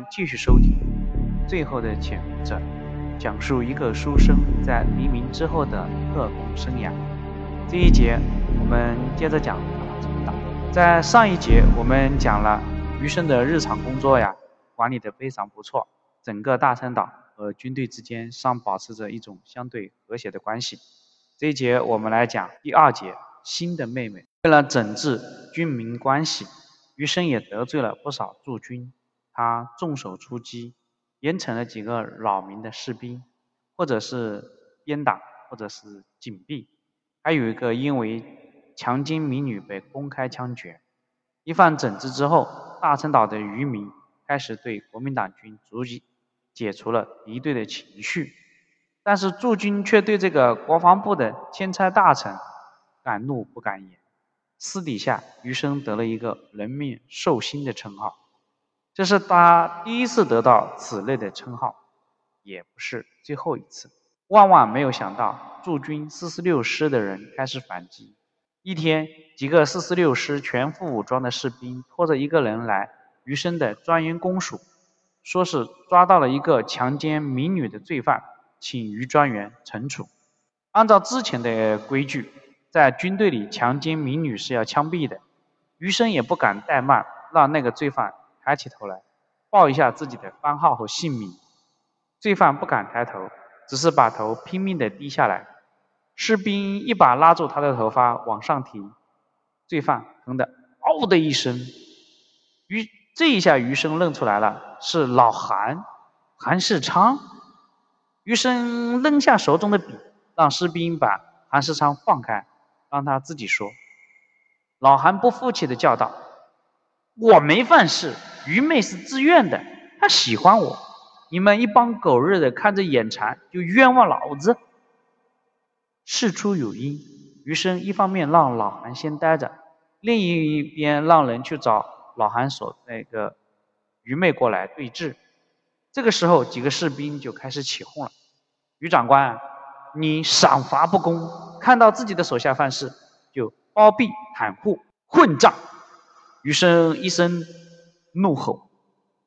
们继续收听《最后的潜伏者》，讲述一个书生在黎明之后的特工生涯。这一节我们接着讲打工党。在上一节我们讲了余生的日常工作呀，管理的非常不错，整个大三党和军队之间尚保持着一种相对和谐的关系。这一节我们来讲第二节，新的妹妹。为了整治军民关系，余生也得罪了不少驻军，他重手出击，严惩了几个扰民的士兵，或者是鞭打，或者是禁闭，还有一个因为强奸民女被公开枪决。一番整治之后，大陈岛的渔民开始对国民党军逐一解除了敌对的情绪，但是驻军却对这个国防部的钦差大臣敢怒不敢言。私底下，余生得了一个人面兽心的称号，这是他第一次得到此类的称号，也不是最后一次。万万没有想到，驻军46师的人开始反击。一天，几个46师全副武装的士兵拖着一个人来余生的专员公署，说是抓到了一个强奸民女的罪犯，请余专员惩处。按照之前的规矩，在军队里强奸民女是要枪毙的，余生也不敢怠慢，让那个罪犯抬起头来，报一下自己的番号和姓名。罪犯不敢抬头，只是把头拼命地低下来。士兵一把拉住他的头发往上提，罪犯疼得嗷的一声。这一下余生认出来了，是老韩世昌。余生扔下手中的笔，让士兵把韩世昌放开，让他自己说。老韩不服气地叫道：“我没犯事，愚昧是自愿的，他喜欢我，你们一帮狗日的看着眼馋就冤枉老子。”事出有因，余生一方面让老韩先待着，另一边让人去找老韩所那个愚昧过来对峙。这个时候，几个士兵就开始起哄了：“余长官，你赏罚不公，看到自己的手下犯事就包庇袒护，混账！”余生一声怒吼：“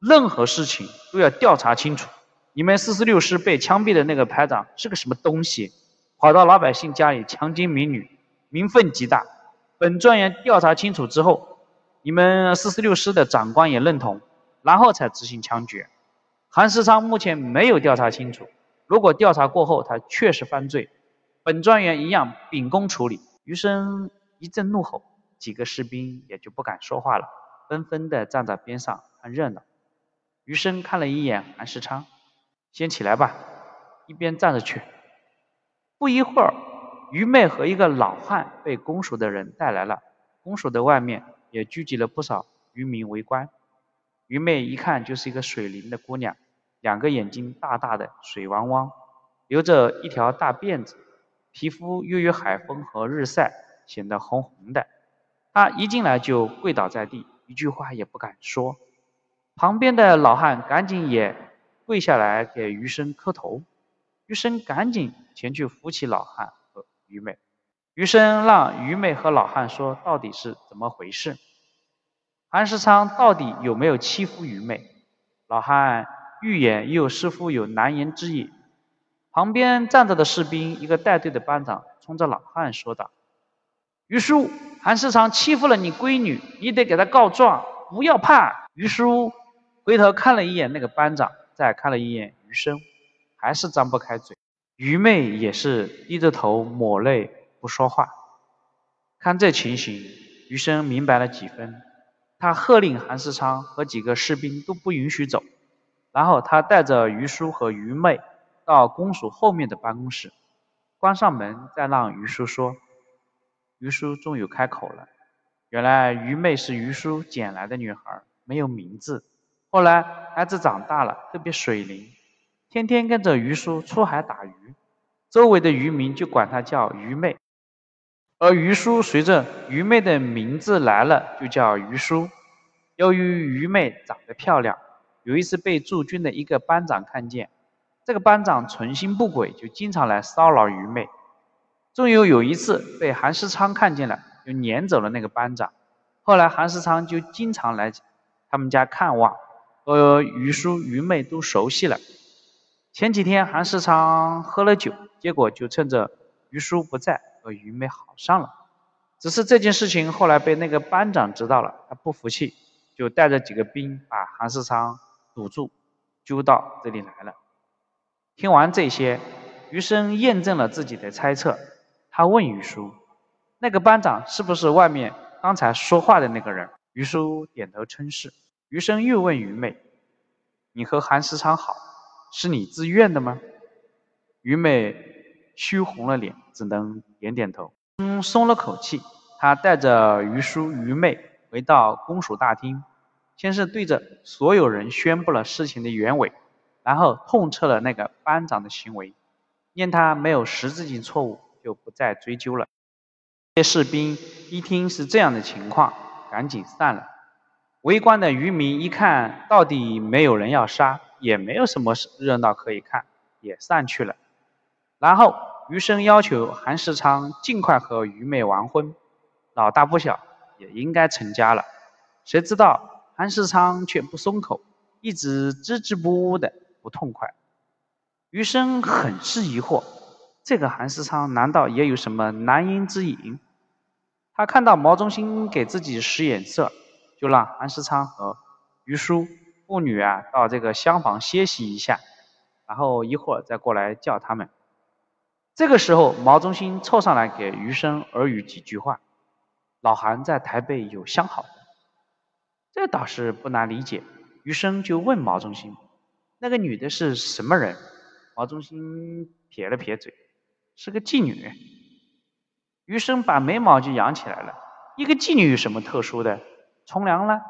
任何事情都要调查清楚！你们46师被枪毙的那个排长是个什么东西？跑到老百姓家里强奸民女，民愤极大。本专员调查清楚之后，你们46师的长官也认同，然后才执行枪决。韩世昌目前没有调查清楚，如果调查过后他确实犯罪，本专员一样秉公处理。”余生一阵怒吼，几个士兵也就不敢说话了，纷纷的站在边上看热闹。余生看了一眼韩世昌：“先起来吧，一边站着去。”不一会儿，愚昧和一个老汉被公署的人带来了，公署的外面也聚集了不少渔民围观。愚昧一看就是一个水灵的姑娘，两个眼睛大大的，水汪汪，留着一条大辫子，皮肤由于海风和日晒显得红红的。她一进来就跪倒在地，一句话也不敢说。旁边的老汉赶紧也跪下来给余生磕头，余生赶紧前去扶起老汉和愚昧。余生让愚昧和老汉说到底是怎么回事，韩世昌到底有没有欺负愚昧？老汉欲言又似乎有难言之隐。旁边站着的士兵，一个带队的班长冲着老汉说道：“余叔，韩世昌欺负了你闺女，你得给他告状，不要怕。”余叔回头看了一眼那个班长，再看了一眼余生，还是张不开嘴。愚昧也是低着头抹泪不说话。看这情形，余生明白了几分。他喝令韩世昌和几个士兵都不允许走，然后他带着余叔和愚昧到公署后面的办公室，关上门，再让余叔说。余叔终于开口了，原来愚昧是余叔捡来的女孩，没有名字。后来孩子长大了，特别水灵，天天跟着余叔出海打鱼，周围的渔民就管她叫愚昧。而余叔随着愚昧的名字来了，就叫余叔。由于愚昧长得漂亮，有一次被驻军的一个班长看见，这个班长存心不轨，就经常来骚扰愚昧。终于有一次被韩世昌看见了，就撵走了那个班长。后来韩世昌就经常来他们家看望，于叔、于妹都熟悉了。前几天韩世昌喝了酒，结果就趁着于叔不在和于妹好上了。只是这件事情后来被那个班长知道了，他不服气，就带着几个兵把韩世昌堵住，揪到这里来了。听完这些，余生验证了自己的猜测，他问于叔：“那个班长是不是外面刚才说话的那个人？”于叔点头称是。余生又问于妹：“你和韩世昌好，是你自愿的吗？”于妹羞红了脸，只能点点头，松了口气。他带着于叔、于妹回到公署大厅，先是对着所有人宣布了事情的原委，然后痛斥了那个班长的行为，念他没有实质性错误，就不再追究了。这些士兵一听是这样的情况，赶紧散了。围观的渔民一看到底没有人要杀，也没有什么热闹可以看，也散去了。然后余生要求韩世昌尽快和于妹完婚，老大不小，也应该成家了。谁知道韩世昌却不松口，一直支支吾吾的不痛快。余生很是疑惑，这个韩世昌难道也有什么难言之隐？他看到毛中心给自己使眼色，就让韩世昌和于叔父女到这个厢房歇息一下，然后一会儿再过来叫他们。这个时候毛中心凑上来给余生耳语几句话：“老韩在台北有相好。”这倒是不难理解，余生就问毛中心：“那个女的是什么人？”毛中心撇了撇嘴：“是个妓女。”余生把眉毛就扬起来了，一个妓女有什么特殊的？从良了？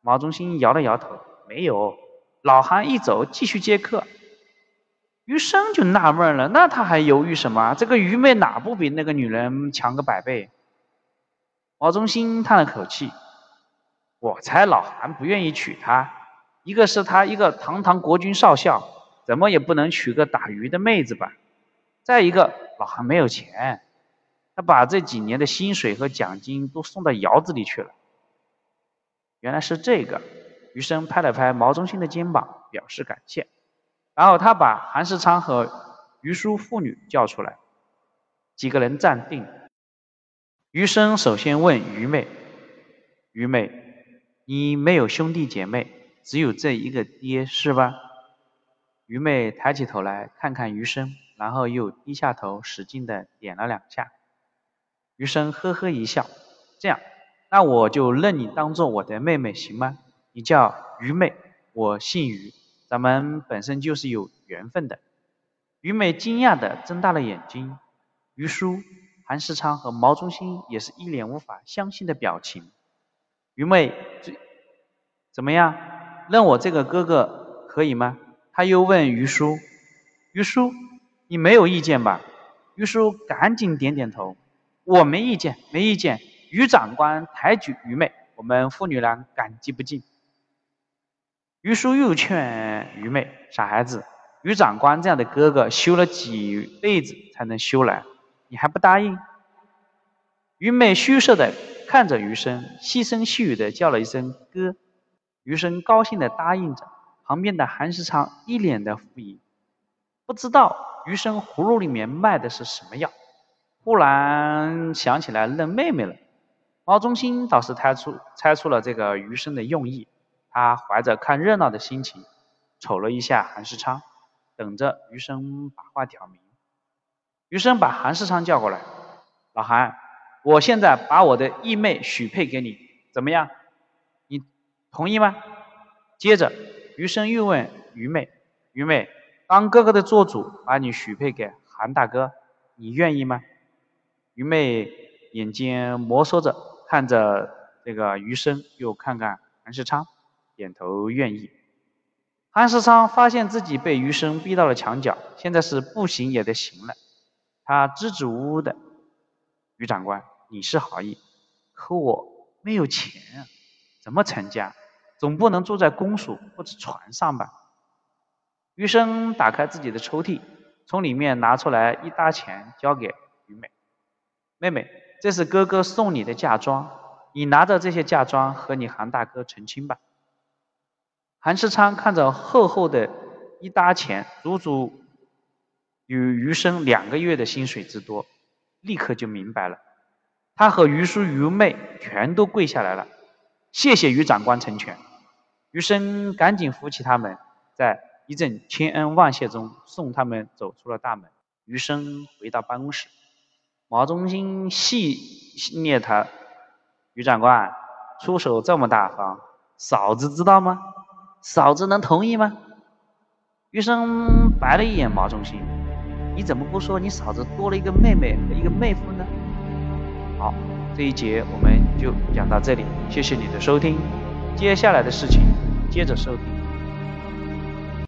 毛中心摇了摇头：“没有，老韩一走继续接客。”余生就纳闷了，那他还犹豫什么？这个愚昧哪不比那个女人强个100倍？毛中心叹了口气：“我猜老韩不愿意娶她，一个是她一个堂堂国军少校，怎么也不能娶个打鱼的妹子吧，再一个老韩没有钱，他把这几年的薪水和奖金都送到窑子里去了。”原来是这个，余生拍了拍毛中心的肩膀表示感谢，然后他把韩世昌和于叔父女叫出来。几个人站定，余生首先问于妹：“于妹，你没有兄弟姐妹，只有这一个爹是吧？”于妹抬起头来看看余生，然后又低下头使劲的点了2下。余生呵呵一笑：“这样，那我就认你当做我的妹妹行吗？你叫于妹，我姓于，咱们本身就是有缘分的。”于妹惊讶的睁大了眼睛，于叔、韩世昌和毛中心也是一脸无法相信的表情。于妹怎么样？认我这个哥哥可以吗？他又问于叔：“于叔，你没有意见吧？”于叔赶紧点点头：“我没意见，没意见。于长官抬举于妹，我们父女俩感激不尽。”于叔又劝于妹：“傻孩子，于长官这样的哥哥修了几辈子才能修来，你还不答应？”于妹羞涩的看着余生，细声细语的叫了一声哥。余生高兴的答应着，旁边的韩世昌一脸的狐疑，不知道余生葫芦里面卖的是什么药。忽然想起来认妹妹了。毛中心倒是猜出了这个余生的用意，他怀着看热闹的心情瞅了一下韩世昌，等着余生把话挑明。余生把韩世昌叫过来：“老韩，我现在把我的义妹许配给你，怎么样？你同意吗？”接着余生又问于妹：“于妹，当哥哥的做主把你许配给韩大哥，你愿意吗？”于妹眼睛摩挲着看着这个余生，又看看韩世昌，点头愿意。韩世昌发现自己被余生逼到了墙角，现在是不行也得行了。他支支吾吾的：“于长官，你是好意，可我没有钱，怎么成家？总不能住在公署或者船上吧？”余生打开自己的抽屉，从里面拿出来一沓钱交给于妹：“妹妹，这是哥哥送你的嫁妆，你拿着这些嫁妆和你韩大哥成亲吧。”韩世昌看着厚厚的一沓钱，足足有余生2个月的薪水之多，立刻就明白了。他和于叔、于妹全都跪下来了，谢谢于长官成全。余生赶紧扶起他们，在一阵千恩万谢中送他们走出了大门。余生回到办公室，毛中兴戏谑他：“于长官出手这么大方，嫂子知道吗？嫂子能同意吗？”余生白了一眼毛中兴：“你怎么不说你嫂子多了一个妹妹和一个妹夫呢？”好，这一节我们就讲到这里，谢谢你的收听，接下来的事情接着收听。